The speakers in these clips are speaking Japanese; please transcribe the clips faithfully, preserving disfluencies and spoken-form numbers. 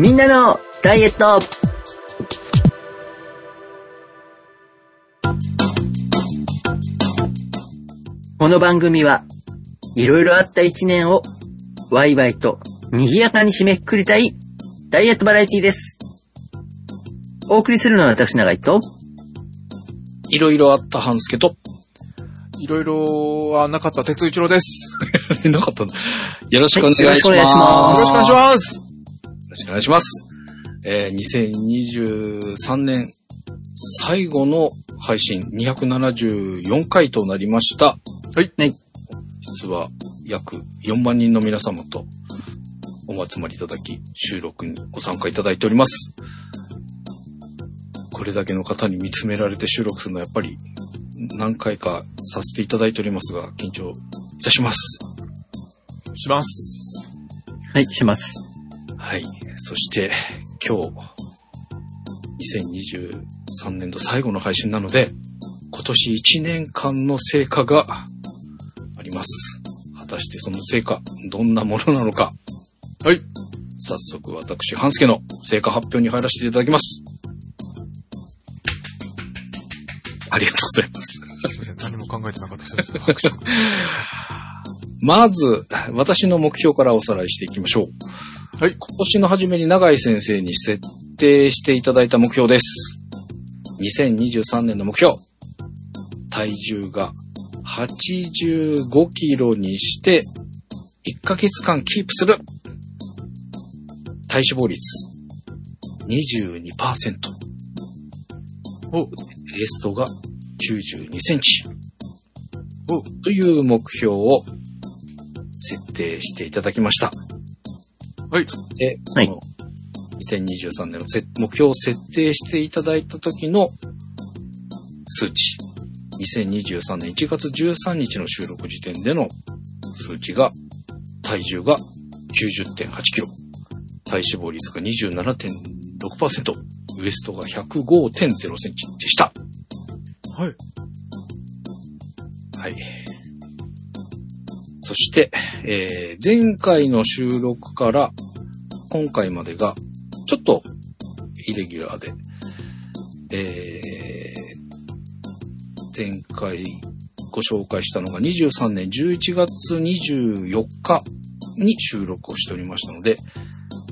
みんなのダイエット。この番組はいろいろあった一年をワイワイと賑やかに締めくくりたいダイエットバラエティです。お送りするのは私永井と、いろいろあった半助と、いろいろはなかった鉄一郎です。なかった。よろしくお願いします。よろしくお願いします。よろしくお願いします。えー、にせんにじゅうさんねん最後の配信にひゃくななじゅうよんかいとなりました。はい。ね、実は約よんまんにんの皆様とお集まりいただき、収録にご参加いただいております。これだけの方に見つめられて収録するのはやっぱり何回かさせていただいておりますが、緊張いたします。します。はい、します。はい。そして、今日、にせんにじゅうさんねんど最後の配信なので、今年いちねんかんの成果があります。果たしてその成果、どんなものなのか。はい。早速、私、半助の成果発表に入らせていただきます。ありがとうございます。すいません、何も考えてなかったです。拍手。まず、私の目標からおさらいしていきましょう。はい。今年の初めに永井先生に設定していただいた目標です。にせんにじゅうさんねんの目標。体重がはちじゅうごキロにしていっかげつかんキープする。体脂肪率 にじゅうにパーセント。お、ウエストがきゅうじゅうにセンチ。お、という目標を設定していただきました。はい。で、はい、このにせんにじゅうさんねんの目標を設定していただいた時の数値。にせんにじゅうさんねんいちがつじゅうさんにちの収録時点での数値が、体重が きゅうじゅってんはちキロ、体脂肪率が にじゅうななてんろくパーセント、ウエストが ひゃくごてんぜろセンチでした。はい。はい。そして、えー、前回の収録から今回までがちょっとイレギュラーで、えー、前回ご紹介したのがにじゅうさんねんじゅういちがつにじゅうよっかに収録をしておりましたので、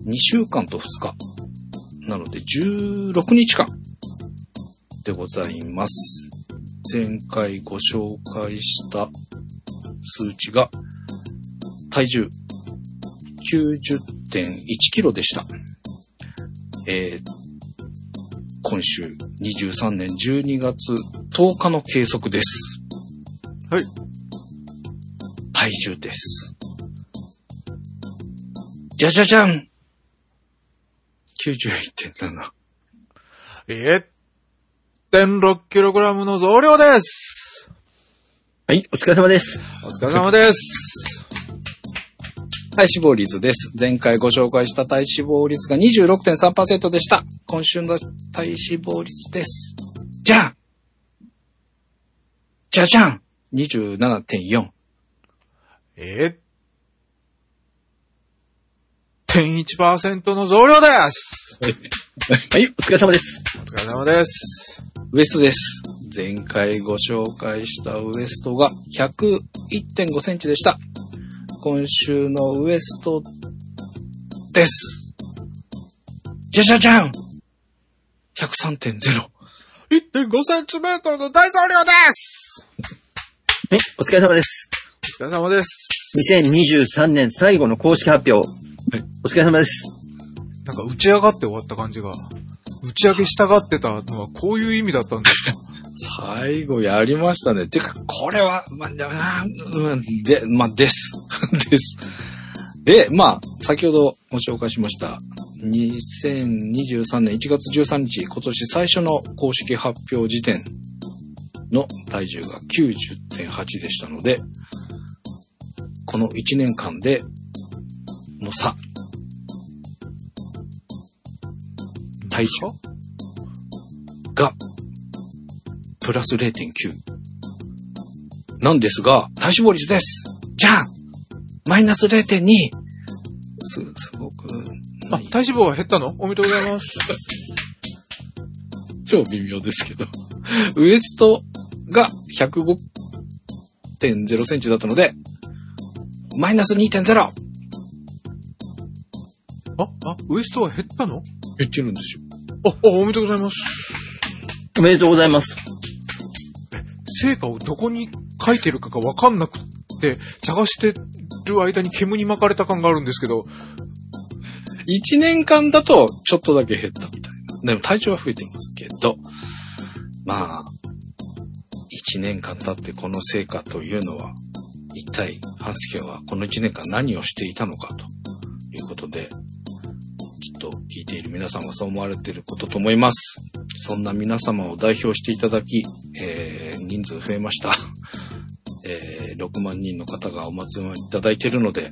にしゅうかんとふつかなのでじゅうろくにちかんでございます。前回ご紹介した数値が体重 きゅうじゅってんいちキロでした。えー、今週にじゅうさんねんじゅうにがつとおかの計測です。はい。体重です。じゃじゃじゃん !きゅうじゅういってんなな。いってんろくキログラム の増量です。はい、お疲れ様です。お疲れ様です。体脂肪率です。前回ご紹介した体脂肪率が にじゅうろくてんさんパーセント でした。今週の体脂肪率です。じゃんじゃじゃん !にじゅうななてんよん。えー、れいてんいちパーセント の増量ですはい、お疲れ様です。お疲れ様です。ウエストです。前回ご紹介したウエストが ひゃくいってんごセンチでした。今週のウエストです。じゃじゃじゃん !ひゃくさんてんぜろ。いってんごセンチメートルの大増量ですはい、お疲れ様です。お疲れ様です。にせんにじゅうさんねん最後の公式発表。はい、お疲れ様です。なんか打ち上がって終わった感じが。打ち上げしたがってたのはこういう意味だったんですか最後やりましたね。てか、これは、まあ、うん、で、まあ、です。です。で、まあ、先ほどご紹介しました、にせんにじゅうさんねんいちがつじゅうさんにち、今年最初の公式発表時点の体重が きゅうじゅってんはち でしたので、このいちねんかんでの差。体重が、プラス れいてんきゅう なんですが、体脂肪率です。じゃんマイナス れいてんに。す、すごくあ、体脂肪が減ったの？おめでとうございます。超微妙ですけど。ウエストが ひゃくごてんゼロ センチだったので、マイナス にてんゼロ！ あ、あ、ウエストは減ったの？減ってるんですよ。あ、あ、おめでとうございます。おめでとうございます。え、成果をどこに書いてるかがわかんなくて、探してる間に煙に巻かれた感があるんですけど、いちねんかんだとちょっとだけ減ったみたいな。でも体重は増えてますけど、まあ、いちねんかん経ってこの成果というのは、一体、ハンスケはこのいちねんかん何をしていたのかということで、きっと聞いている皆さんはそう思われていることと思います。そんな皆様を代表していただき、えー、人数増えました。えー、ろくまんにんの方がお集まりいただいているので、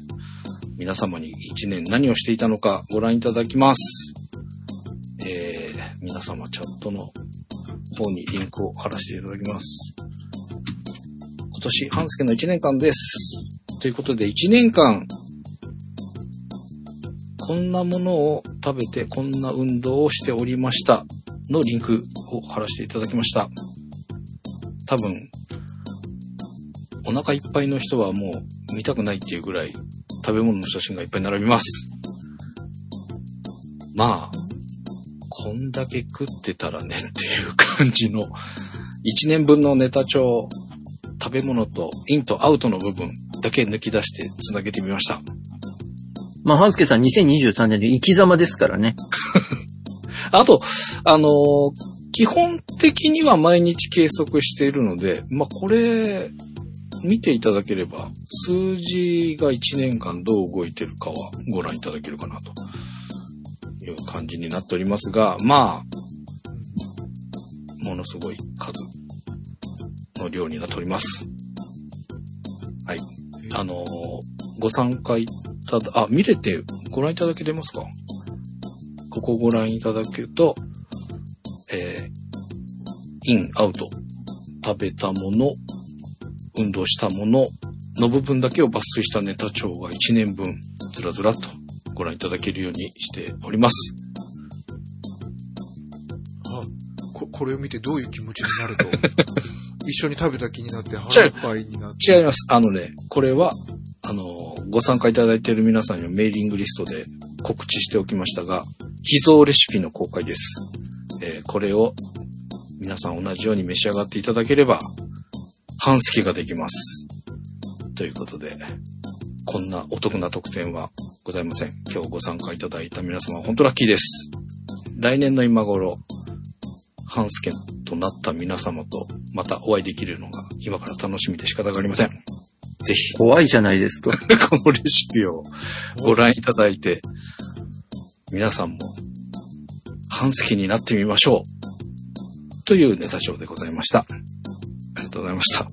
皆様に一年何をしていたのかご覧いただきます。えー、皆様チャットの方にリンクを貼らせていただきます。今年、ハンスケの一年間です。ということで、一年間、こんなものを食べて、こんな運動をしておりましたのリンクを貼らせていただきました。多分、お腹いっぱいの人はもう見たくないっていうぐらい、食べ物の写真がいっぱい並びます。まあ、こんだけ食ってたらねっていう感じのいちねんぶんのネタ帳、食べ物とインとアウトの部分だけ抜き出してつなげてみました。まあ、ハンスケさんにせんにじゅうさんねんで生き様ですからね。あと、あのー、基本的には毎日計測しているので、まあこれ、見ていただければ数字がいちねんかんどう動いてるかはご覧いただけるかなという感じになっておりますが、まあものすごい数の量になっております。はい、あのー、ご参加いただあ見れてご覧いただけてますか。ここご覧いただけると、えー、インアウト食べたもの運動したものの部分だけを抜粋したネタ帳がいちねんぶんずらずらっとご覧いただけるようにしております。あ、こ、これを見てどういう気持ちになると一緒に食べた気になって腹いっぱいになって。違います。あのね、これはあのご参加いただいている皆さんのメーリングリストで告知しておきましたが、秘蔵レシピの公開です。えー、これを皆さん同じように召し上がっていただければ。ハンスケができます。ということで、こんなお得な特典はございません。今日ご参加いただいた皆様、本当ラッキーです。来年の今頃、ハンスケとなった皆様とまたお会いできるのが今から楽しみで仕方がありません。ぜひ。怖いじゃないですか。このレシピをご覧いただいて、皆さんもハンスケになってみましょう。というネタショーでございました。ありがとうございました。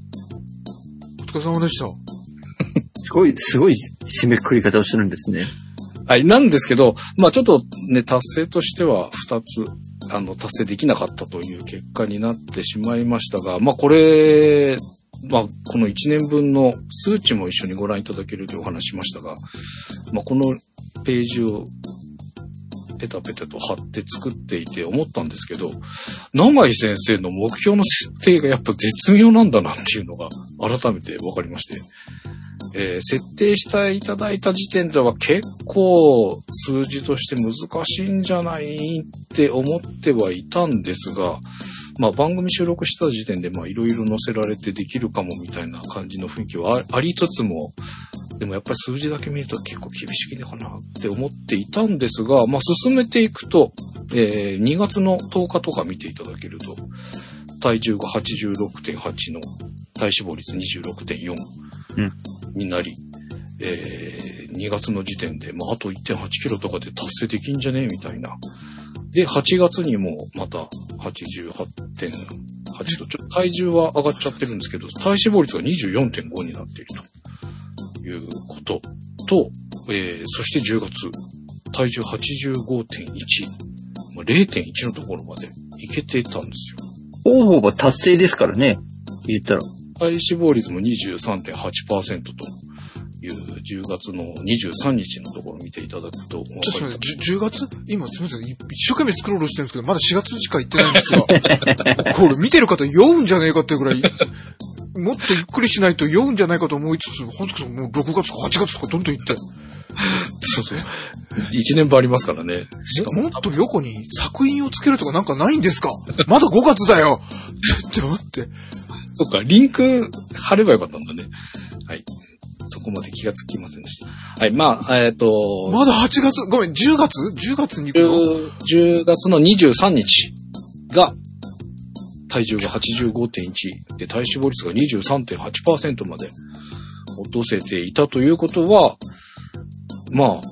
お疲れ様でした。すごい、すごい締めくくり方をしてるんですね。はい、なんですけど、まあちょっとね、達成としてはふたつ、あの、達成できなかったという結果になってしまいましたが、まあこれ、まあこのいちねんぶんの数値も一緒にご覧いただけるというお話しましたが、まあこのページをペタペタと貼って作っていて思ったんですけど、永井先生の目標の設定がやっぱ絶妙なんだなっていうのが改めて分かりまして、えー、設定していただいた時点では結構数字として難しいんじゃないって思ってはいたんですが、まあ番組収録した時点でまあいろいろ載せられてできるかもみたいな感じの雰囲気はありつつも、でもやっぱり数字だけ見ると結構厳しいのかなって思っていたんですが、まあ進めていくと、えー、にがつのとおかとか見ていただけると、体重が はちじゅうろくてんはち の体脂肪率 にじゅうろくてんよん になり、うん、えー、にがつの時点で、まああと いってんはちキロとかで達成できんじゃねえみたいな。で、はちがつにもまた はちじゅうはちてんはち と、ちょっと体重は上がっちゃってるんですけど、体脂肪率が にじゅうよんてんご になっていると。いうことと、えー、そしてじゅうがつ、体重 はちじゅうごてんいち、れいてんいち のところまでいけてたんですよ。ほぼほぼ達成ですからね、言ったら。体脂肪率も にじゅうさんてんはちパーセント というじゅうがつのにじゅうさんにちのところを見ていただくと分かると。ちょっと待って、じゅうがつ今すみません、一生懸命スクロールしてるんですけど、まだしがつしか行ってないんですが、これ見てる方酔うんじゃねえかっていうぐらい、もっとゆっくりしないと酔うんじゃないかと思いつつ、本当にもうろくがつとかはちがつとかどんどん行って。そうそう。いちねんぶんありますからね。しかも。もっと横に作品をつけるとかなんかないんですか？まだごがつだよ。ちょっと待って。そっか、リンク貼ればよかったんだね。はい。そこまで気がつきませんでした。はい、まあ、えっ、ー、と。まだはちがつ、ごめん、じゅうがつ ?じゅうがつに行くの 10, じゅうがつのにじゅうさんにちが、体重が はちじゅうごてんいち で、体脂肪率が にじゅうさんてんはちパーセント まで落とせていたということは、まあ、はい、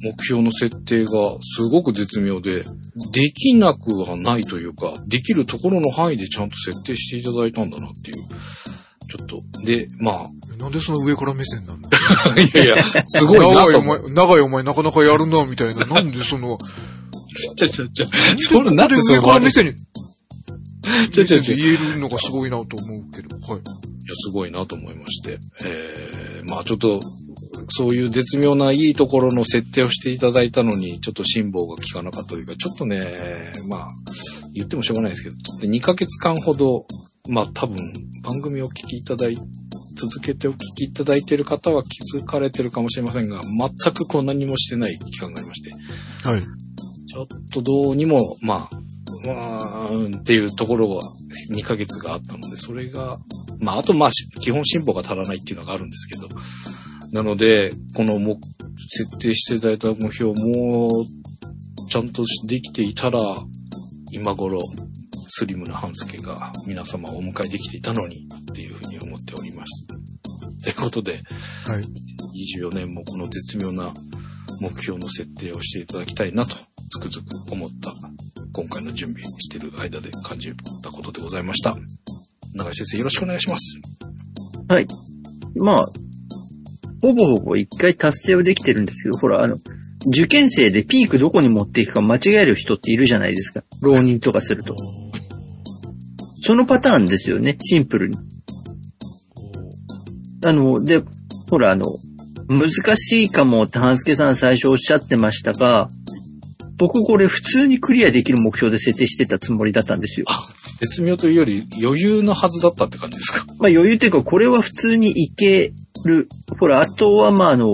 目標の設定がすごく絶妙で、できなくはないというか、できるところの範囲でちゃんと設定していただいたんだなっていう。ちょっと。で、まあ。なんでその上から目線なんだいやいや、すごいな。長いお前、長いお前なかなかやるな、みたいな。なんでその。ちゃちゃちゃ。それなんで上から目線に。ちゃちゃちゃ。言えるのがすごいなと思うけど。はい。いや、すごいなと思いまして。えー、まあちょっと、そういう絶妙ないいところの設定をしていただいたのに、ちょっと辛抱が効かなかったというか、ちょっとね、まあ、言ってもしょうがないですけど、にかげつかんほど、まあ多分番組をお聞きいただい、続けてお聞きいただいている方は気づかれてるかもしれませんが、全くこう何もしてない期間がありまして、はい。ちょっとどうにも、まあ、まあ、うん、っていうところはにかげつがあったので、それが、まああとまあ基本辛抱が足らないっていうのがあるんですけど、なので、このも、設定していただいた目標も、ちゃんとできていたら、今頃、スリムな半助が皆様をお迎えできていたのに、っていうふうに思っております。ということで、はい、にじゅうよねんもこの絶妙な目標の設定をしていただきたいなと、つくづく思った、今回の準備している間で感じたことでございました。永井先生、よろしくお願いします。はい。まあ、ほぼほぼ一回達成はできてるんですけど、ほら、あの、受験生でピークどこに持っていくか間違える人っているじゃないですか。浪人とかすると。そのパターンですよね、シンプルに。あの、で、ほら、あの、難しいかもって半助さん最初おっしゃってましたが、僕これ普通にクリアできる目標で設定してたつもりだったんですよ。絶妙というより余裕のはずだったって感じですか？まあ余裕というか、これは普通にいける。ほら、あとはまああの、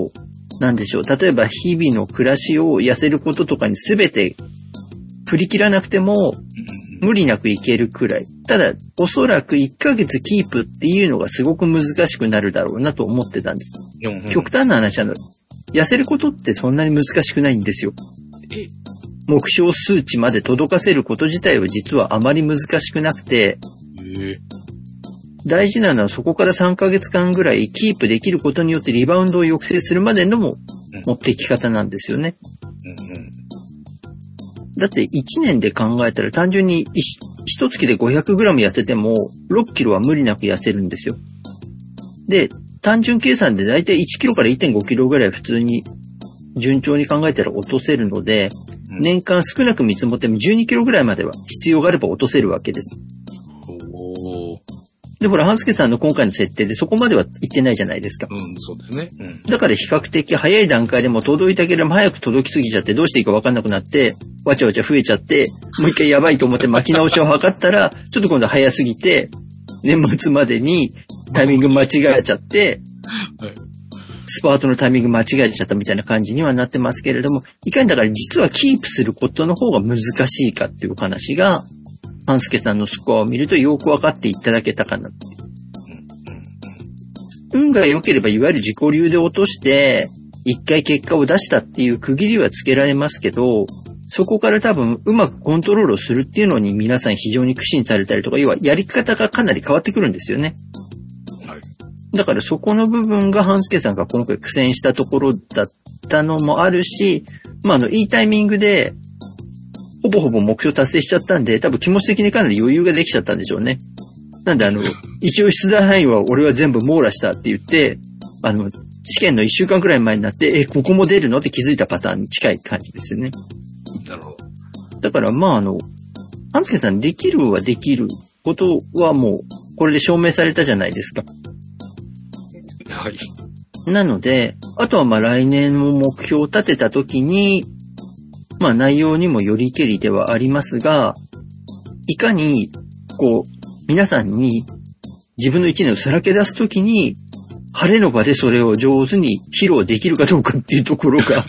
なんでしょう。例えば日々の暮らしを痩せることとかに全て振り切らなくても、無理なくいけるくらい。ただ、おそらくいっかげつキープっていうのがすごく難しくなるだろうなと思ってたんです。極端な話、あの、痩せることってそんなに難しくないんですよ。え？目標数値まで届かせること自体は実はあまり難しくなくて、大事なのはそこからさんかげつかんぐらいキープできることによってリバウンドを抑制するまでのも持ってき方なんですよね。だっていちねんで考えたら単純にいちがつで ごひゃくグラム 痩せてもろっキロは無理なく痩せるんですよ。で、単純計算でだいたいいちキロから いってんごキロぐらい普通に順調に考えたら落とせるので、年間少なく見積もってもじゅうにキロぐらいまでは必要があれば落とせるわけです。で、ほら、半助さんの今回の設定でそこまでは行ってないじゃないですか。うん、そうですね。うん、だから比較的早い段階でも届いたけれども早く届きすぎちゃってどうしていいか分かんなくなって、わちゃわちゃ増えちゃって、もう一回やばいと思って巻き直しを図ったら、ちょっと今度早すぎて、年末までにタイミング間違えちゃって、はいスパートのタイミング間違えちゃったみたいな感じにはなってますけれども、いかにだから実はキープすることの方が難しいかっていう話が、半助さんのスコアを見るとよく分かっていただけたかなって。運が良ければいわゆる自己流で落として、一回結果を出したっていう区切りはつけられますけど、そこから多分うまくコントロールをするっていうのに皆さん非常に苦心されたりとか、要はやり方がかなり変わってくるんですよね。だからそこの部分が半助さんが今回苦戦したところだったのもあるし、まあ、あの、いいタイミングで、ほぼほぼ目標達成しちゃったんで、多分気持ち的にかなり余裕ができちゃったんでしょうね。なんであの、一応出題範囲は俺は全部網羅したって言って、あの、試験の一週間くらい前になって、え、ここも出るのって気づいたパターンに近い感じですよね。なるほど。だからまああの、半助さんできるはできることはもう、これで証明されたじゃないですか。はい。なので、あとはまあ来年も目標を立てたときに、まあ内容にもよりけりではありますが、いかにこう皆さんに自分の一年をさらけ出すときに、晴れの場でそれを上手に披露できるかどうかっていうところが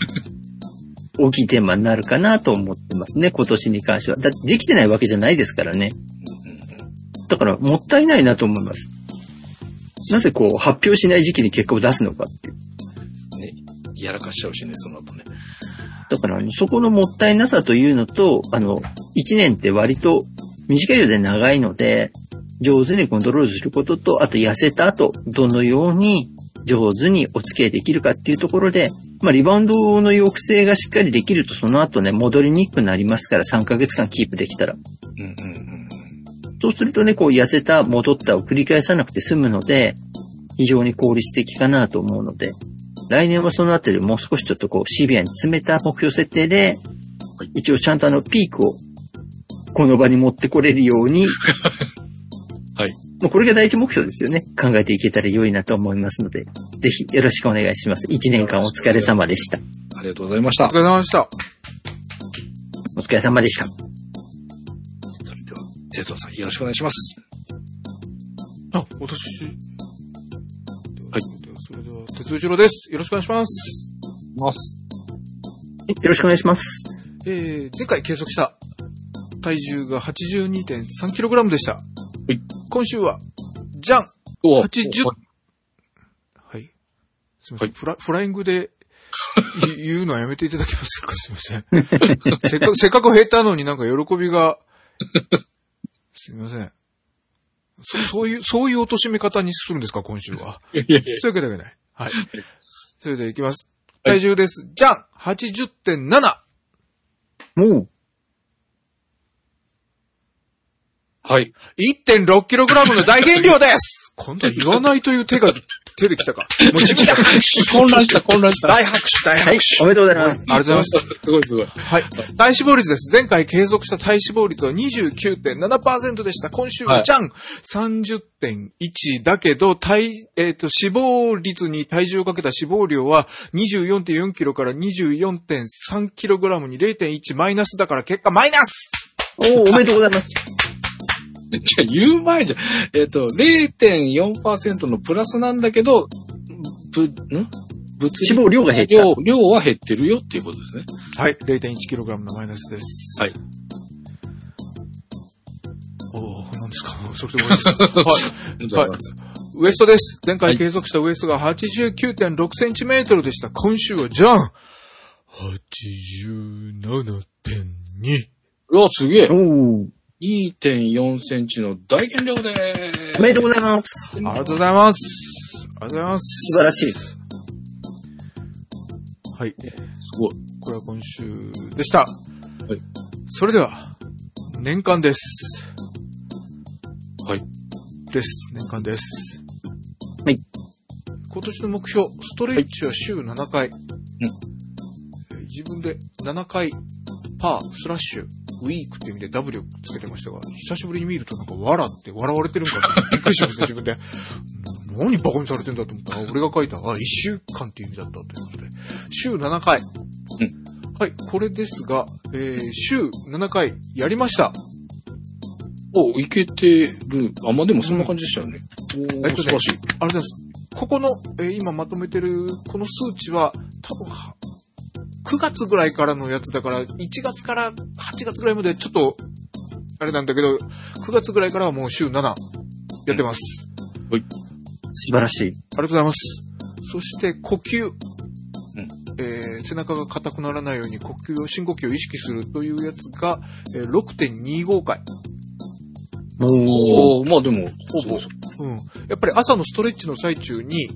大きいテーマになるかなと思ってますね、今年に関しては。だってできてないわけじゃないですからね。だからもったいないなと思います。なぜこう発表しない時期に結果を出すのかっていう。ね、やらかしちゃうしね、その後ね。だからそこのもったいなさというのと、あの、一年って割と短いようで長いので、上手にコントロールすることと、あと痩せた後、どのように上手にお付き合いできるかっていうところで、まあリバウンドの抑制がしっかりできると、その後ね、戻りにくくなりますから、さんかげつかんキープできたら。うんうんうん、そうするとね、こう痩せた、戻ったを繰り返さなくて済むので、非常に効率的かなと思うので、来年はそのあたりもう少しちょっとこうシビアに詰めた目標設定で、一応ちゃんとあのピークをこの場に持ってこれるように、はい。もうこれが第一目標ですよね。考えていけたら良いなと思いますので、ぜひよろしくお願いします。いちねんかんお疲れ様でした。ありがとうございました。お疲れ様でした。お疲れ様でした。それでは、哲夫さんよろしくお願いします。あ、私。はい。それでは、哲夫一郎です。よろしくお願いします。よろしくお願いします。えー、前回計測した体重が はちじゅうにてんさんキログラム でした。はい、今週は、じゃん !はちじゅう! はい。すいません、はいフラ。フライングで言うのはやめていただけますかすいません。せっかく、せっかく減ったのになんか喜びが、すいません。そ, そういう、そういう落としめ方にするんですか今週は。いやいやいやそういうわけではない。はい。それではいきます。体重です。はい、じゃん !はちじゅってんなな! もうはい。いってんろっキログラム の大減量です今度は言わないという手が手で来たか。もう自分で拍手混乱した、混乱した。大拍手、大拍手。はい、おめでとうございます。ありがとうございます。すごいすごい。はい。体脂肪率です。前回計測した体脂肪率は にじゅうきゅうてんななパーセント でした。今週はじゃん、はい、さんじゅってんいち だけど、体、えっと、脂肪率に体重をかけた脂肪量は にじゅうよんてんよんキロ から にじゅうよんてんさんキログラム に れいてんいち マイナスだから結果マイナスおー、おめでとうございます。じゃあ言う前じゃん。えっと、れいてんよんパーセント のプラスなんだけど、ぶ、ん物脂肪量が減った。量、量は減ってるよっていうことですね。はい。れいてんいちキログラム のマイナスです。はい。おー、何ですかそれで終わりですかはい。はい。ウエストです。前回計測したウエストが はちじゅうきゅうてんろくセンチメートル でした。今週はじゃん !はちじゅうななてんに! うわ、すげえ。おー。にてんよんセンチの大減量でーす。おめでとうございます。ありがとうございます。ありがとうございます。素晴らしい。はい。すごい。これは今週でした。はい。それでは、年間です。はい。です。年間です。はい。今年の目標、ストレッチは週ななかい。うん。自分でななかい、パー、スラッシュ。ウィークって意味で W をつけてましたが、久しぶりに見るとなんか笑って笑われてるんかってびっくりしました自分で。何バカにされてんだと思ったら、俺が書いた、あ、いっしゅうかんって意味だったということで。週ななかい。うん、はい、これですが、えー、週ななかいやりました。お、いけてる。あ、まあ、でもそんな感じでしたよね。うん、えっとね、素晴らしい。ありがとうございます。ここの、えー、今まとめてる、この数値は、多分、くがつぐらいからのやつだから、いちがつからはちがつぐらいまでちょっと、あれなんだけど、くがつぐらいからはもう週ななやってます。はい。素晴らしい。ありがとうございます。そして呼吸。うん、えー、背中が硬くならないように呼吸を、深呼吸を意識するというやつが、えー、ろくてんにじゅうごかい。おー、まあでも、ほぼ。うん。やっぱり朝のストレッチの最中に、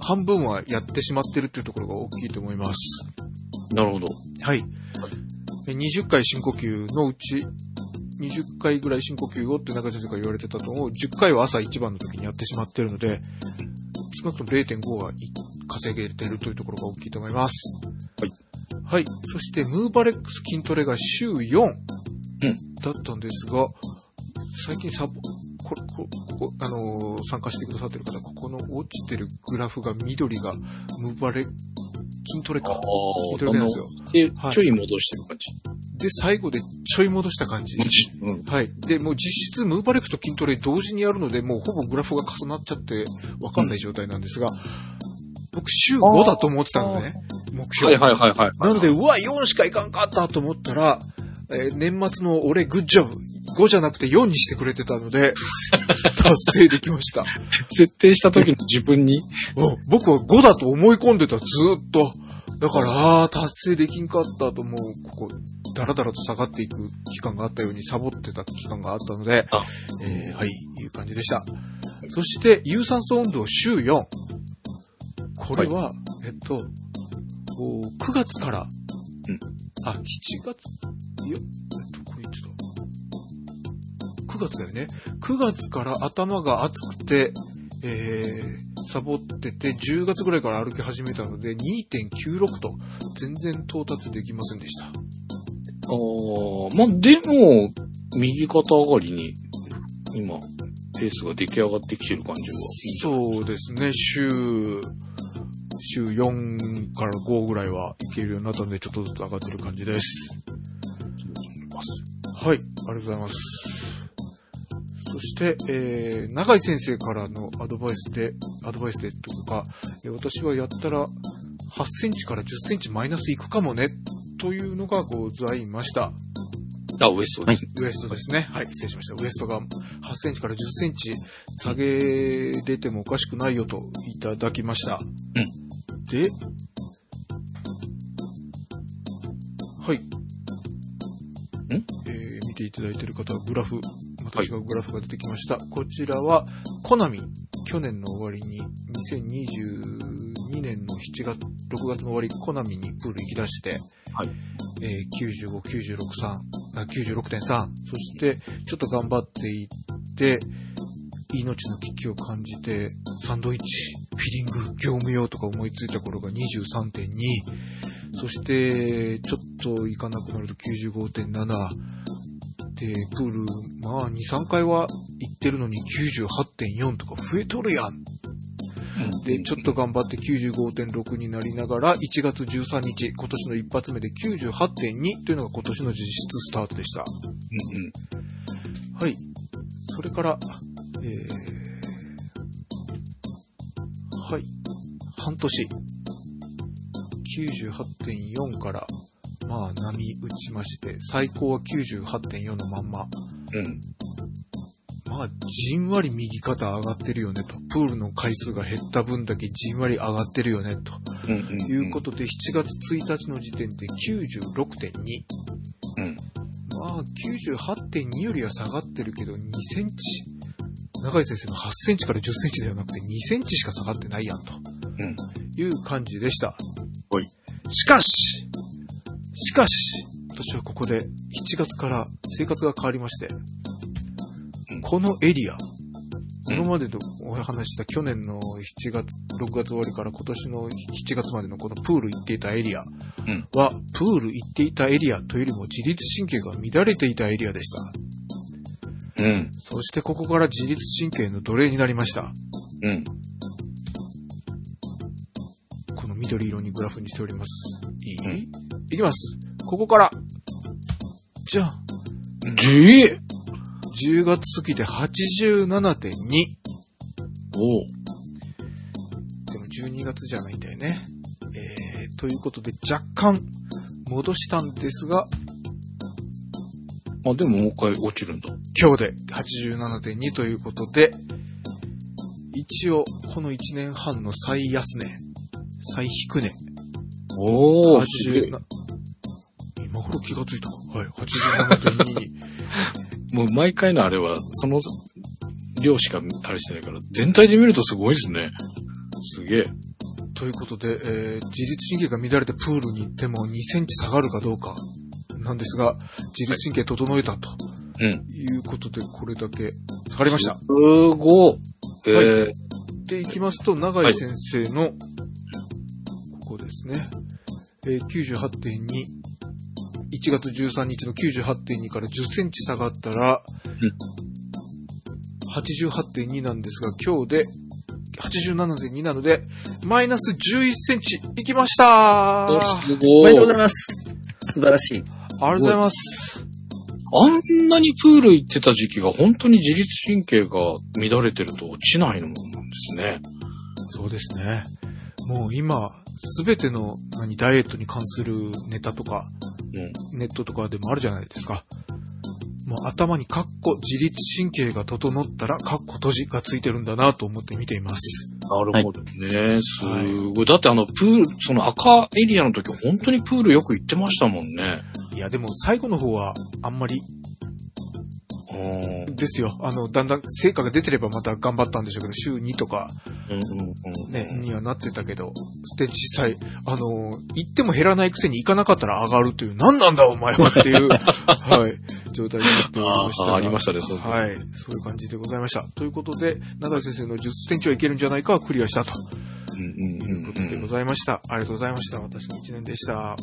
半分はやってしまってるっていうところが大きいと思います。なるほど。はい。にじゅっかい深呼吸のうち、にじゅっかいぐらい深呼吸をって中先生が言われてたと思う、じゅっかいは朝一番の時にやってしまってるので、少なくとも れいてんご が稼げてるというところが大きいと思います。はい。はい。そして、ムーバレックス筋トレが週よんだったんですが、最近サボ、これ、ここあのー、参加してくださってる方、ここの落ちてるグラフが緑がムバレ筋トレか筋トレなんですよ。で、はい、ちょい戻してる感じ。で最後でちょい戻した感じ。うん、はい。でもう実質ムーバレックスと筋トレ同時にやるので、もうほぼグラフが重なっちゃってわかんない状態なんですが、うん、僕週ごだと思ってたんでね、目標。はいはいはいはい。なのでうわよんしかいかんかったと思ったら、えー、年末の俺グッジョブ。ごじゃなくてよんにしてくれてたので達成できました設定した時の自分に、うん、僕はごだと思い込んでた、ずっとだからあー達成できんかったと、もうここだらだらと下がっていく期間があったようにサボってた期間があったので、えー、はいいう感じでした。そして有酸素運動週よん、これは、はい、えっとくがつから、うん、あしちがつよくがつだよね。くがつから頭が熱くて、えー、サボってて、じゅうがつぐらいから歩き始めたので にてんきゅうろく と全然到達できませんでした。ああ、まあ、でも右肩上がりに今ペースが出来上がってきてる感じは。そうですね。週週よんからごぐらいはいけるようになったので、ちょっとずつ上がってる感じです。はい、ありがとうございます。そして、えー、永井先生からのアドバイスで、アドバイスでとか、えー、私はやったらはっセンチからじゅっセンチマイナスいくかもね、というのがございました。あ、ウエストです。はい、ウエストですね。はい、失礼しました。ウエストがはっセンチからじゅっセンチ下げれてもおかしくないよといただきました。うん、で、はい。ん？えー、見ていただいている方はグラフ。また違うグラフが出てきました。はい、こちらは、コナミ、去年の終わりに、にせんにじゅうにねんのしちがつ、ろくがつの終わり、コナミにプール行き出して、はい、えー、きゅうじゅうご、きゅうじゅうろく、さん、きゅうじゅうろくてんさん、そして、ちょっと頑張っていって、命の危機を感じて、サンドイッチ、フィリング、業務用とか思いついた頃が にじゅうさんてんに、そして、ちょっと行かなくなると きゅうじゅうごてんなな、で、プール、まあ、に、さんかいは行ってるのに きゅうじゅうはちてんよん とか増えとるやん。で、ちょっと頑張って きゅうじゅうごてんろく になりながら、いちがつじゅうさんにち、今年の一発目で きゅうじゅうはちてんに というのが今年の実質スタートでした。うんうん、はい。それから、えー、はい。半年。きゅうじゅうはちてんよん から、まあ波打ちまして最高は きゅうじゅうはちてんよん のまんま、うん、まあじんわり右肩上がってるよねと、プールの回数が減った分だけじんわり上がってるよねと、うんうんうん、いうことでしちがつついたちの時点で きゅうじゅうろくてんに、うん、まあ きゅうじゅうはちてんに よりは下がってるけどにセンチ、永井先生のはっセンチからじゅっセンチではなくてにセンチしか下がってないやんと、うん、いう感じでした。おい、しかししかし、私はここでしちがつから生活が変わりまして、うん、このエリア、うん、今までとお話した去年のしちがつ、ろくがつ終わりから今年のしちがつまでのこのプール行っていたエリアは、うん、プール行っていたエリアというよりも自律神経が乱れていたエリアでした。うん。そしてここから自律神経の奴隷になりました。うん。この緑色にグラフにしております。いい？うん、いきます。ここから。じゃん。えー、じゅうがつ過ぎて はちじゅうななてんに。おう。でもじゅうにがつじゃないんだよね。えー、ということで若干戻したんですが。あ、でももう一回落ちるんだ。今日で はちじゅうななてんに ということで、一応このいちねんはんの最安値、最低値。おー、はちじゅうなな、今頃気がついた。はい、はちじゅうななてんに に。もう毎回のあれは、その量しかあれしてないから、全体で見るとすごいですね。すげえ。ということで、えー、自律神経が乱れてプールに行ってもにセンチ下がるかどうかなんですが、自律神経整えたと。はい、うん。いうことで、これだけ下がりました。すごい。えー、はい。で、いきますと、永井先生の、はい、ここですね。えー、きゅうじゅうはちてんに、 いちがつじゅうさんにちの きゅうじゅうはちてんに からじゅっセンチ下がったら、うん、はちじゅうはってんに なんですが、今日で はちじゅうななてんに なので、マイナスじゅういっセンチいきました。おめでとうございます。素晴らしい。ありがとうございます。あんなにプール行ってた時期が本当に自律神経が乱れてると落ちないのもなんですね。そうですね。もう今すべての何ダイエットに関するネタとか、うん、ネットとかでもあるじゃないですか。もう頭にカッコ自律神経が整ったらカッコ閉じがついてるんだなと思って見ています。なるほどね。すごい。だってあのプール、その赤エリアの時本当にプールよく行ってましたもんね。いやでも最後の方はあんまりですよ。あのだんだん成果が出てればまた頑張ったんでしょうけど、週にとか、うんうんうん、ねにはなってたけど、で実際あの行っても減らないくせに行かなかったら上がるという、何なんだお前はっていうはい状態になっておりましたが。ああ、ありましたね。そう、はい、そういう感じでございました。ということで永井先生のじゅっセンチはいけるんじゃないかはクリアしたと、うんうんうんうん、いうことでございました。ありがとうございました。私のいちねんでした。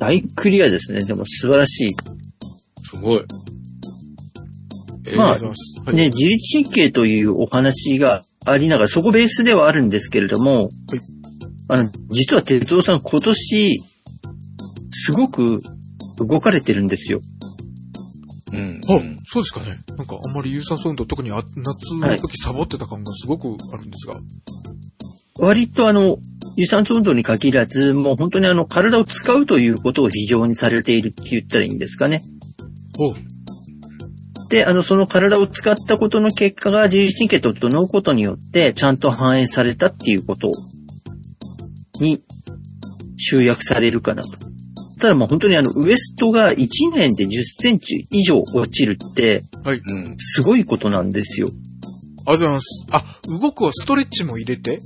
大クリアですね。でも素晴らしい。すごい。まあ、ね、自律神経というお話がありながら、そこベースではあるんですけれども、あの、実は哲夫さん今年、すごく動かれてるんですよ。うん。あ、そうですかね。なんかあんまり有酸素運動、特に夏の時サボってた感がすごくあるんですが。はい、割とあの、有酸素運動に限らず、もう本当にあの、体を使うということを非常にされているって言ったらいいんですかね。ほう。で、あの、その体を使ったことの結果が自律神経と整うことによって、ちゃんと反映されたっていうことに集約されるかなと。ただ、まあ本当にあの、ウエストがいちねんでじゅっセンチ以上落ちるって、はい、うん、すごいことなんですよ。ありがとうございます。あ、動くはストレッチも入れて？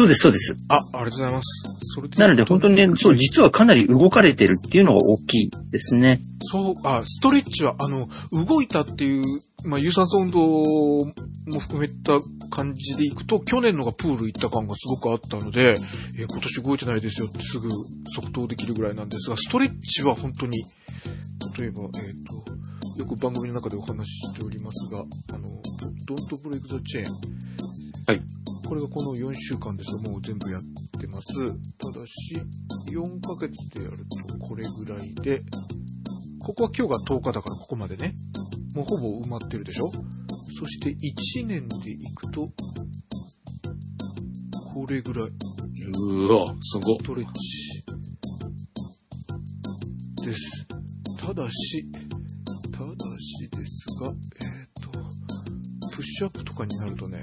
そうです、そうです。あ、ありがとうございます。それでなので本当にね、そう、実はかなり動かれてるっていうのが大きいですね。そう、あ、ストレッチは、あの、動いたっていう、まあ、有酸素運動も含めた感じでいくと、去年のがプール行った感がすごくあったので、えー、今年動いてないですよってすぐ即答できるぐらいなんですが、ストレッチは本当に、例えば、えっと、よく番組の中でお話ししておりますが、あの、Don't Break the Chain。はい。これがこのよんしゅうかんですよ。もう全部やってます。ただし、よんかげつでやるとこれぐらいで、ここは今日がとおかだからここまでね。もうほぼ埋まってるでしょ。そしていちねんでいくと、これぐらい。うわ、すごい。ストレッチ。です。ただし、ただしですが、えっと、プッシュアップとかになるとね、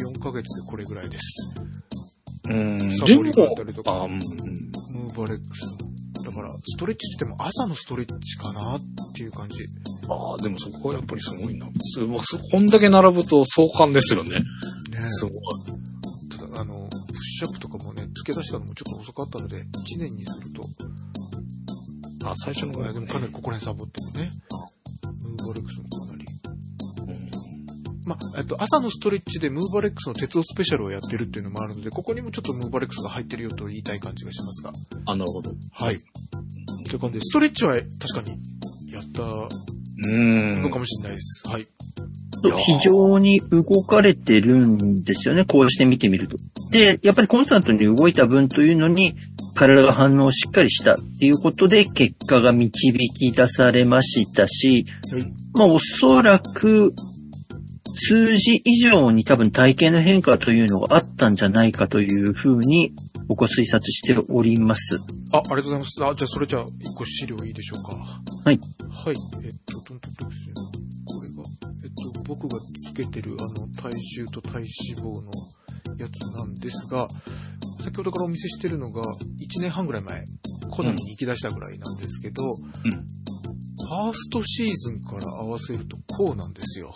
よんかげつでこれぐらいです。うーん。サボりだったりとか、ムーバレックス。だから、ストレッチって言っても朝のストレッチかなっていう感じ。ああ、でもそこはやっぱりすごいな。こんだけ並ぶと壮観ですよね。ねえ。すごい。ただ、あの、プッシュアップとかもね、付け出したのもちょっと遅かったので、いちねんにすると。あ、最初の方が、ね。でもかなりここにサボってもね。ムーバレックスもかなり。まあ、えっと、朝のストレッチでムーバレックスの鉄道スペシャルをやってるっていうのもあるので、ここにもちょっとムーバレックスが入ってるよと言いたい感じがしますが。あ、なるほど。はい。という感じで、ストレッチは確かにやったのかもしれないです。はい。非常に動かれてるんですよね。こうして見てみると。で、やっぱりコンスタントに動いた分というのに、体が反応をしっかりしたっていうことで結果が導き出されましたし、はい、まあ、おそらく、数字以上に多分体型の変化というのがあったんじゃないかというふうに僕は推察しております。あ、ありがとうございます。あ、じゃあそれじゃあ一個資料いいでしょうか。はい。はい。えっと、トントントンこれが、えっと、僕がつけてるあの体重と体脂肪のやつなんですが、先ほどからお見せしてるのがいちねんはんぐらい前、コナミに行き出したぐらいなんですけど、うん、ファーストシーズンから合わせるとこうなんですよ。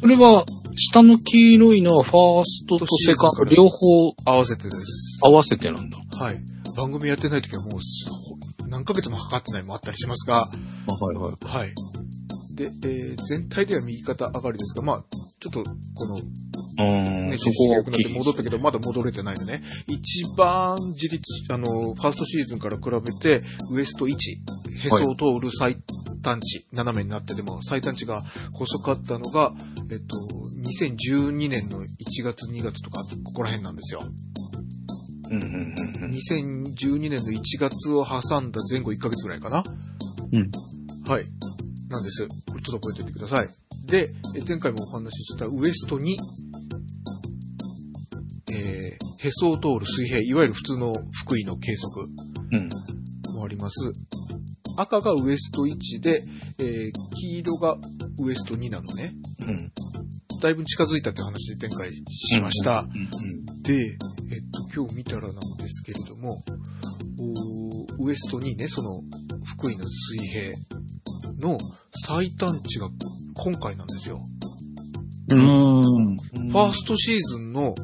それは、下の黄色いのはファーストとセカンド、両方合わせてです。合わせてなんだ。はい。番組やってない時はもう、何ヶ月もかかってないもあったりしますが。はいはい。はい。で、えー、全体では右肩上がりですが、まあ、ちょっと、この、ね、そこが良くなって戻ったけど、まだ戻れてないのね。一番自立、あの、ファーストシーズンから比べて、ウエストいち、へそを通る最、はい、短値、斜めになってでも最短値が細かったのが、えっと、にせんじゅうにねんのいちがつにがつとか、ここら辺なんですよ。うんうんうんうん、にせんじゅうにねんのいちがつを挟んだ前後いっかげつぐらいかな。うん。はい。なんです。これちょっと覚えておいてください。で、前回もお話ししたウエストに、えー、へそを通る水平、いわゆる普通の腹囲の計測もあります。うん、赤がウエストいちで、えー、黄色がウエストになのね。うん。だいぶ近づいたって話で前回しました。うんうんうんうん、で、えっと、今日見たらなんですけれども、ウエストにね、その、腹囲の水平の最短値が今回なんですよ。うーん。ファーストシーズンの、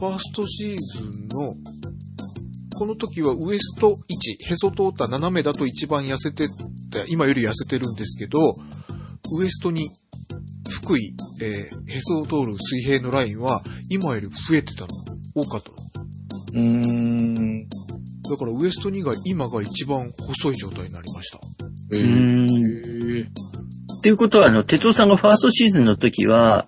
ファーストシーズンの、この時はウエストいち、へそ通った斜めだと一番痩せてって、今より痩せてるんですけど、ウエストに、腹囲、えー、へそを通る水平のラインは、今より増えてたの。多かったの。うーん。だからウエストにが今が一番細い状態になりました。えー、っていうことは、あの、哲夫さんがファーストシーズンの時は、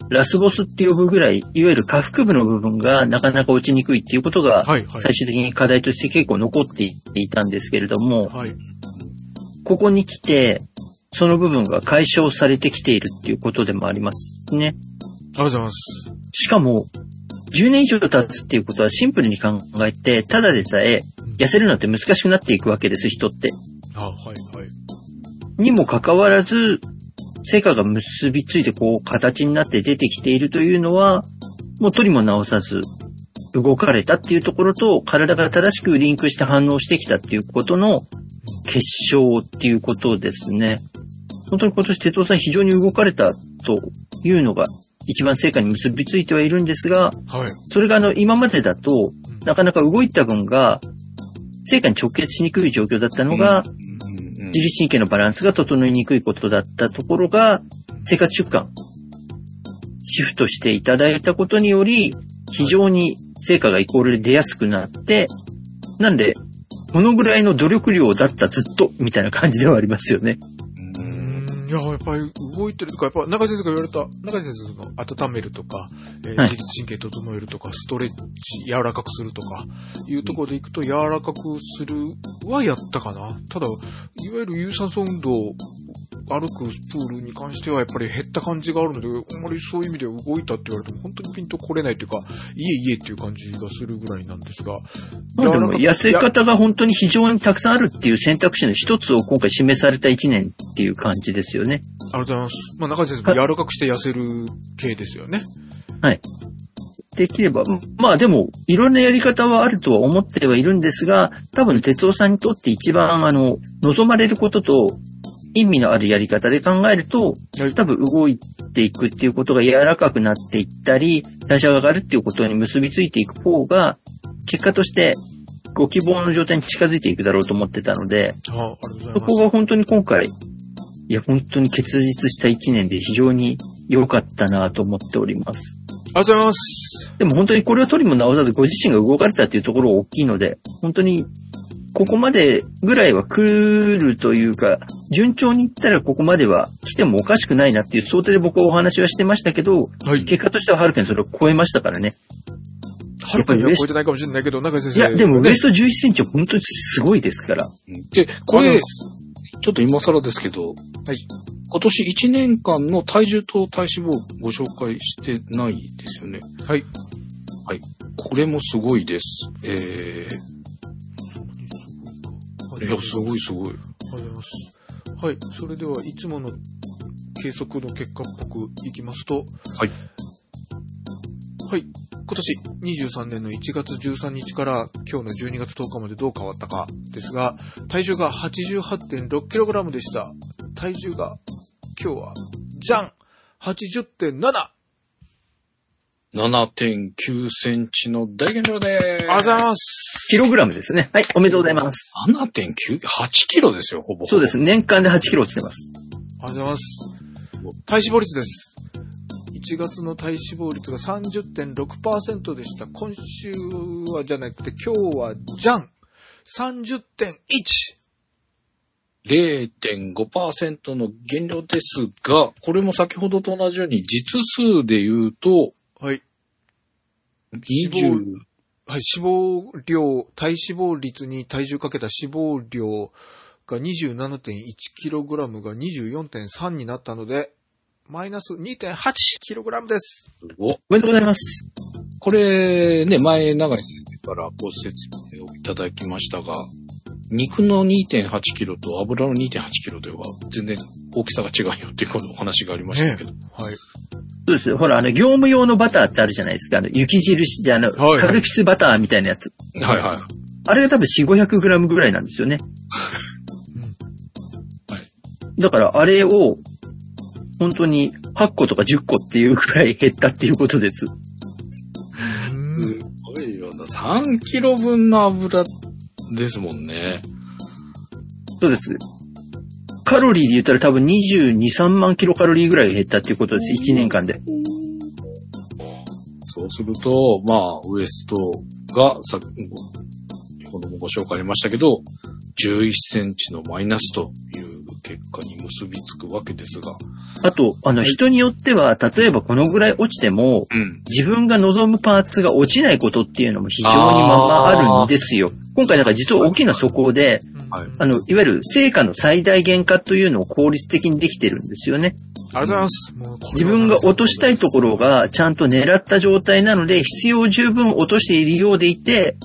うん、ラスボスって呼ぶぐらい、いわゆる下腹部の部分がなかなか落ちにくいっていうことが、はいはい、最終的に課題として結構残っていっていたんですけれども、はい、ここに来て、その部分が解消されてきているっていうことでもありますね。ありがとうございます。しかも、じゅうねん以上経つっていうことはシンプルに考えて、ただでさえ痩せるのって難しくなっていくわけです、人って。あ、はいはい。にもかかわらず、成果が結びついてこう形になって出てきているというのは、もう取りも直さず動かれたっていうところと、体が正しくリンクして反応してきたっていうことの結晶っていうことですね。本当に今年哲夫さん非常に動かれたというのが、一番成果に結びついてはいるんですが、はい、それがあの今までだとなかなか動いた分が成果に直結しにくい状況だったのが、うんうんうん、自律神経のバランスが整いにくいことだったところが生活習慣シフトしていただいたことにより非常に成果がイコールで出やすくなって、なんでこのぐらいの努力量だったずっとみたいな感じではありますよね。いや、やっぱり動いてるとか、やっぱ中井先生が言われた、中井先生の温めるとか、えーはい、自律神経整えるとか、ストレッチ、柔らかくするとか、いうところでいくと、柔らかくするはやったかな。ただ、いわゆる有酸素運動、歩くプールに関してはやっぱり減った感じがあるので、あんまりそういう意味で動いたって言われても本当にピンと来れないというか、いえいえっていう感じがするぐらいなんですが。まあでも痩せ方が本当に非常にたくさんあるっていう選択肢の一つを今回示された一年っていう感じですよね。ありがとうございます。まあ中井先生も柔らかくして痩せる系ですよね。はい。できれば、まあでも、いろんなやり方はあるとは思ってはいるんですが、多分哲夫さんにとって一番あの、望まれることと、意味のあるやり方で考えると、多分動いていくっていうことが柔らかくなっていったり、代謝が上がるっていうことに結びついていく方が、結果としてご希望の状態に近づいていくだろうと思ってたので、あ、ありがとうございます。そこが本当に今回、いや本当に結実した一年で非常に良かったなと思っております。ありがとうございます。でも本当にこれを取りも直さずご自身が動かれたっていうところが大きいので、本当にここまでぐらいは来るというか、順調にいったらここまでは来てもおかしくないなっていう想定で僕はお話はしてましたけど、はい、結果としてはハルケンそれを超えましたからね。ハルケンは超えてないかもしれないけど、中井先生。いや、でもウエストじゅういちセンチは本当にすごいですから。で、これ、ちょっと今更ですけど、はい、今年いちねんかんの体重と体脂肪をご紹介してないですよね。はい。はい。これもすごいです。えーいや、すごいすごい。ありがとうございます。はい。それでは、いつもの計測の結果っぽくいきますと。はい。はい。今年にじゅうさんねんのいちがつじゅうさんにちから今日のじゅうにがつとおかまでどう変わったかですが、体重が はちじゅうはってんろくキログラム でした。体重が、今日は、じゃん !はちじゅってんなな!ななてんきゅうセンチの大減量でーす。ありがとうございます。キログラムですね。はい、おめでとうございます。ななてんきゅう、はちキロですよ、ほぼほぼ。そうです。年間ではちキロ落ちてます。ありがとうございます。体脂肪率です。いちがつの体脂肪率が さんじゅってんろくパーセント でした。今週はじゃなくて、今日はじゃん !さんじゅってんいち!れいてんごパーセント の減量ですが、これも先ほどと同じように実数で言うと、はい。脂肪、はい、脂肪量、体脂肪率に体重かけた脂肪量が にじゅうななてんいちキログラム が にじゅうよんてんさん になったので、マイナス にてんはちキログラム です。お、おめでとうございます。これね、前長井先生からご説明をいただきましたが、肉の にてんはちキロ と油の にてんはちキロ では全然大きさが違うよっていうことお話がありましたけど。ね、はい。そうですよ。ほら、あの、業務用のバターってあるじゃないですか。あの、雪印であの、はいはい、カルピスバターみたいなやつ。はいはい。あれが多分よんひゃく、ごひゃくグラム ぐらいなんですよね。はい。だから、あれを、本当にはっことかじゅっこっていうくらい減ったっていうことです。すごいよな。さんキロぶんの油ですもんね。そうです。カロリーで言ったら多分にじゅうに、さんまんキロカロリーぐらい減ったっていうことです。いちねんかんで。そうすると、まあ、ウエストがさ、先ほどもご紹介ありましたけど、じゅういっセンチのマイナスという結果に結びつくわけですが。あと、あの、人によっては、例えばこのぐらい落ちても、うん、自分が望むパーツが落ちないことっていうのも非常にままあるんですよ。今回だから実は大きな素行で、はい、あの、いわゆる成果の最大限化というのを効率的にできてるんですよね。ありがとうございます。自分が落としたいところがちゃんと狙った状態なので、必要十分落としているようでいて、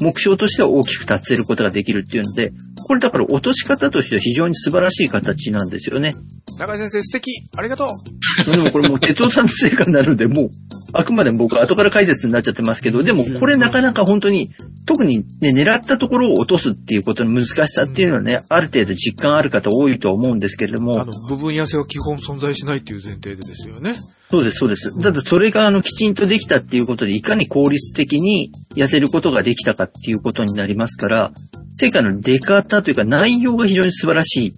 目標としては大きく達せることができるっていうので、これだから落とし方としては非常に素晴らしい形なんですよね。中井先生素敵ありがとう。でもこれもう哲夫さんの成果なので、もうあくまでも僕は後から解説になっちゃってますけど、でもこれなかなか本当に特にね、狙ったところを落とすっていうことの難しさっていうのはね、ある程度実感ある方多いと思うんですけれども、あの部分痩せは基本存在しないっていう前提でですよね。そうですそうです。ただそれがあのきちんとできたっていうことで、いかに効率的に痩せることができたかっていうことになりますから、成果の出方というか内容が非常に素晴らしい。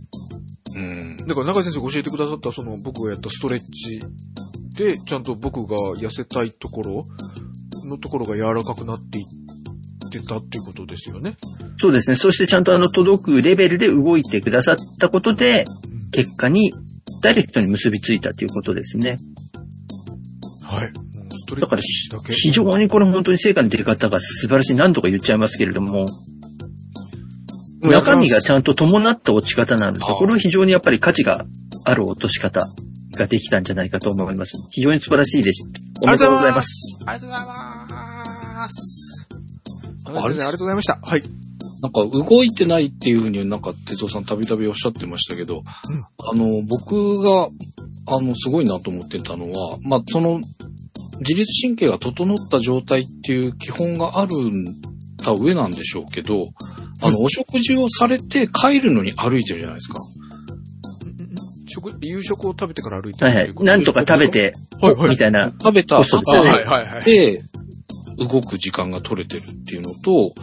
うん。だから中井先生が教えてくださったその僕がやったストレッチでちゃんと僕が痩せたいところのところが柔らかくなっていってたっていうことですよね。そうですね。そしてちゃんとあの届くレベルで動いてくださったことで、結果にダイレクトに結びついたということですね。はい。だから非常にこれ本当に成果の出方が素晴らしい。何度か言っちゃいますけれども、中身がちゃんと伴った落ち方なので、これは非常にやっぱり価値がある落とし方ができたんじゃないかと思います。非常に素晴らしいです。おめでとうございます。ありがとうございます。ありがとうございました。はい。なんか動いてないっていうふうになんか哲夫さんたびたびおっしゃってましたけど、うん、あの僕があのすごいなと思ってたのは、まあその自律神経が整った状態っていう基本があるた上なんでしょうけど、あの、お食事をされて帰るのに歩いてるじゃないですか。食、夕食を食べてから歩いてる。はいはい。なんとか食べて、はいはい、みたいな。食べた後で、はいはいはい、で、動く時間が取れてるっていうのと、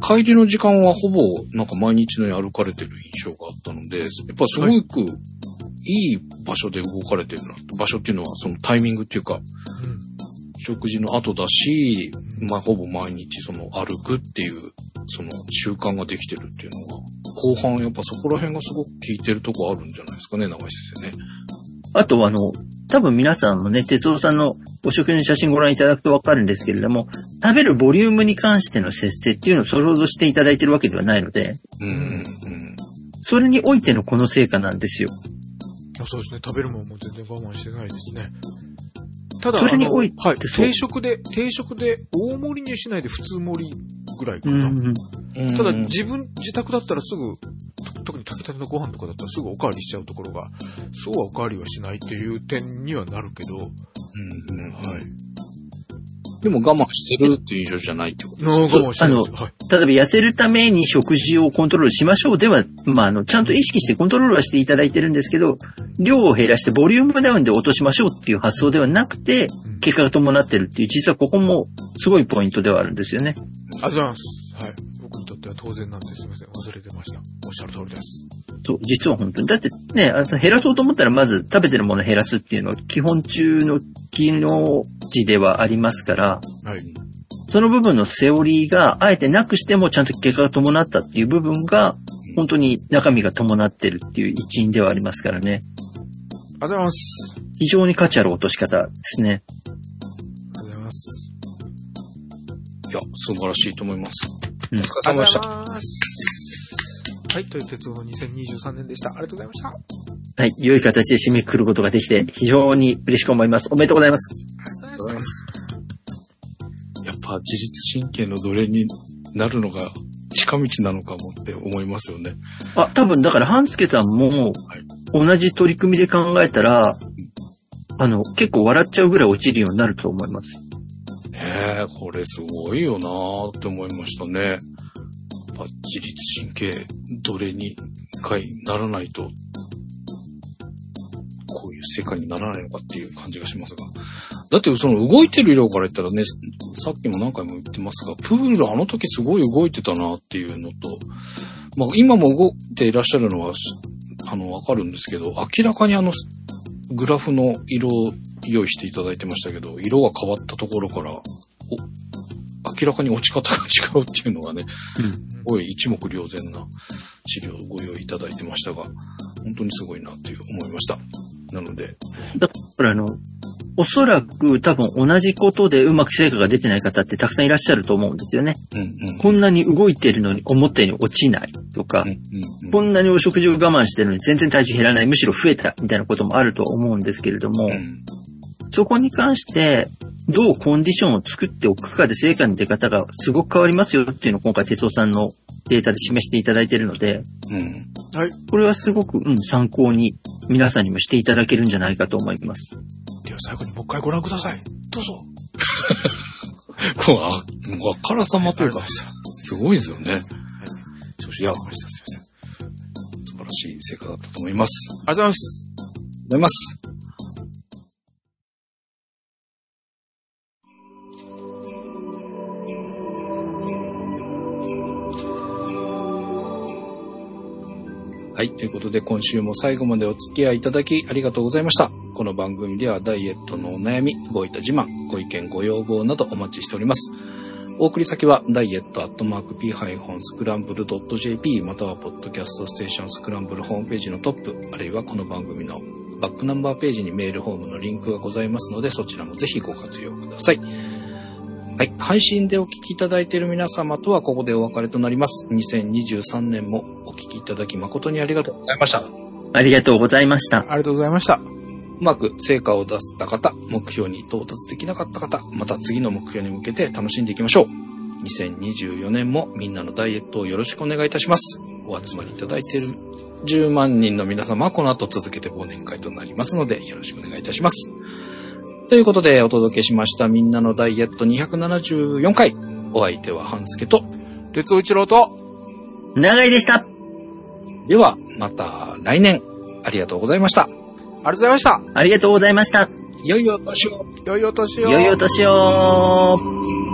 帰りの時間はほぼなんか毎日のように歩かれてる印象があったので、やっぱすごくいい場所で動かれてるな。はい、場所っていうのはそのタイミングっていうか、うん食事の後だし、まあ、ほぼ毎日その歩くっていうその習慣ができてるっていうのが後半やっぱそこら辺がすごく効いてるとこあるんじゃないですかね、長井先生ね。あとはあの多分皆さんもね、哲夫さんのお食事の写真ご覧いただくとわかるんですけれども、食べるボリュームに関しての節制っていうのを想像していただいてるわけではないので、うんうんうん、それにおいてのこの成果なんですよ。あ、そうですね。食べるもんも全然我慢してないですね。ただ、それにおいて、はい、定食で、定食で大盛りにしないで普通盛りぐらいかな。うんうん、ただ、自分、自宅だったらすぐ、特に炊きたてのご飯とかだったらすぐおかわりしちゃうところが、そうはおかわりはしないっていう点にはなるけど、うんうん、はい。でも我慢してるっていう印象じゃないってことですね。我慢してる。あの、はい、例えば痩せるために食事をコントロールしましょうでは、まあ、あの、ちゃんと意識してコントロールはしていただいてるんですけど、量を減らしてボリュームダウンで落としましょうっていう発想ではなくて、結果が伴ってるっていう、実はここもすごいポイントではあるんですよね。ありがとうございます。はい。僕にとっては当然なんで、すみません。忘れてました。おっしゃる通りです。そう、実は本当に。だってね、あの、減らそうと思ったらまず食べてるものを減らすっていうのは基本中の機能値ではありますから、はい、その部分のセオリーがあえてなくしてもちゃんと結果が伴ったっていう部分が本当に中身が伴ってるっていう一因ではありますからね。ありがとうございます。非常に価値ある落とし方ですね。ありがとうございます。いや、素晴らしいと思います。うん、ありがとうございます。はい、という鉄道のにせんにじゅうさんねんでした。ありがとうございました。はい、良い形で締めくくることができて非常に嬉しく思います。おめでとうございます。ありがとうございます。やっぱ自律神経の奴隷になるのが近道なのかもって思いますよね。あ、多分だから半助さんも同じ取り組みで考えたら、はい、あの結構笑っちゃうぐらい落ちるようになると思います。ねえ、これすごいよなーって思いましたね。やっぱ自律神経どれにかにならないとこういう世界にならないのかっていう感じがしますが。だってその動いてる量から言ったらね、さっきも何回も言ってますが、プールあの時すごい動いてたなっていうのと、まあ今も動いていらっしゃるのは、あの、わかるんですけど、明らかにあの、グラフの色を用意していただいてましたけど、色が変わったところから、お明らかに落ち方が違うっていうのがね、うん、すごい一目瞭然な資料をご用意いただいてましたが、本当にすごいなっていう思いました。なので。だからあの、おそらく多分同じことでうまく成果が出てない方ってたくさんいらっしゃると思うんですよね。うんうんうん、こんなに動いてるのに思ったように落ちないとか、うんうんうん、こんなにお食事を我慢してるのに全然体重減らない、むしろ増えたみたいなこともあると思うんですけれども、うん、そこに関してどうコンディションを作っておくかで成果の出方がすごく変わりますよっていうのを今回哲夫さんのデータで示していただいているので、うんはい、これはすごく、うん、参考に皆さんにもしていただけるんじゃないかと思います。では最後にもう一回ご覧ください、どうぞ。こう、あ、あからさまというか、はい、すごいですよね、はい、調子やばいした、すいません。素晴らしい成果だったと思います。ありがとうございます。はい、ということで今週も最後までお付き合いいただきありがとうございました。この番組ではダイエットのお悩み、動いた自慢、ご意見ご要望などお待ちしております。お送り先はダイエットアットマーク ピースクランブルドットジェーピー またはポッドキャストステーションスクランブルホームページのトップ、あるいはこの番組のバックナンバーページにメールフォームのリンクがございますので、そちらもぜひご活用ください。はい、配信でお聞きいただいている皆様とはここでお別れとなります。にせんにじゅうさんねんもお聞きいただき誠にありがとうございました。ありがとうございました。ありがとうございました。うまく成果を出せた方、目標に到達できなかった方、また次の目標に向けて楽しんでいきましょう。にせんにじゅうよねんもみんなのダイエットをよろしくお願いいたします。お集まりいただいているじゅうまんにんの皆様、この後続けて忘年会となりますのでよろしくお願いいたします。ということでお届けしましたみんなのダイエットにひゃくななじゅうよんかい、お相手は半助と哲夫一郎と長井でした。ではまた来年、ありがとうございました。ありがとうございました。ありがとうございました。良いお年を。良いお年を。良いお年を。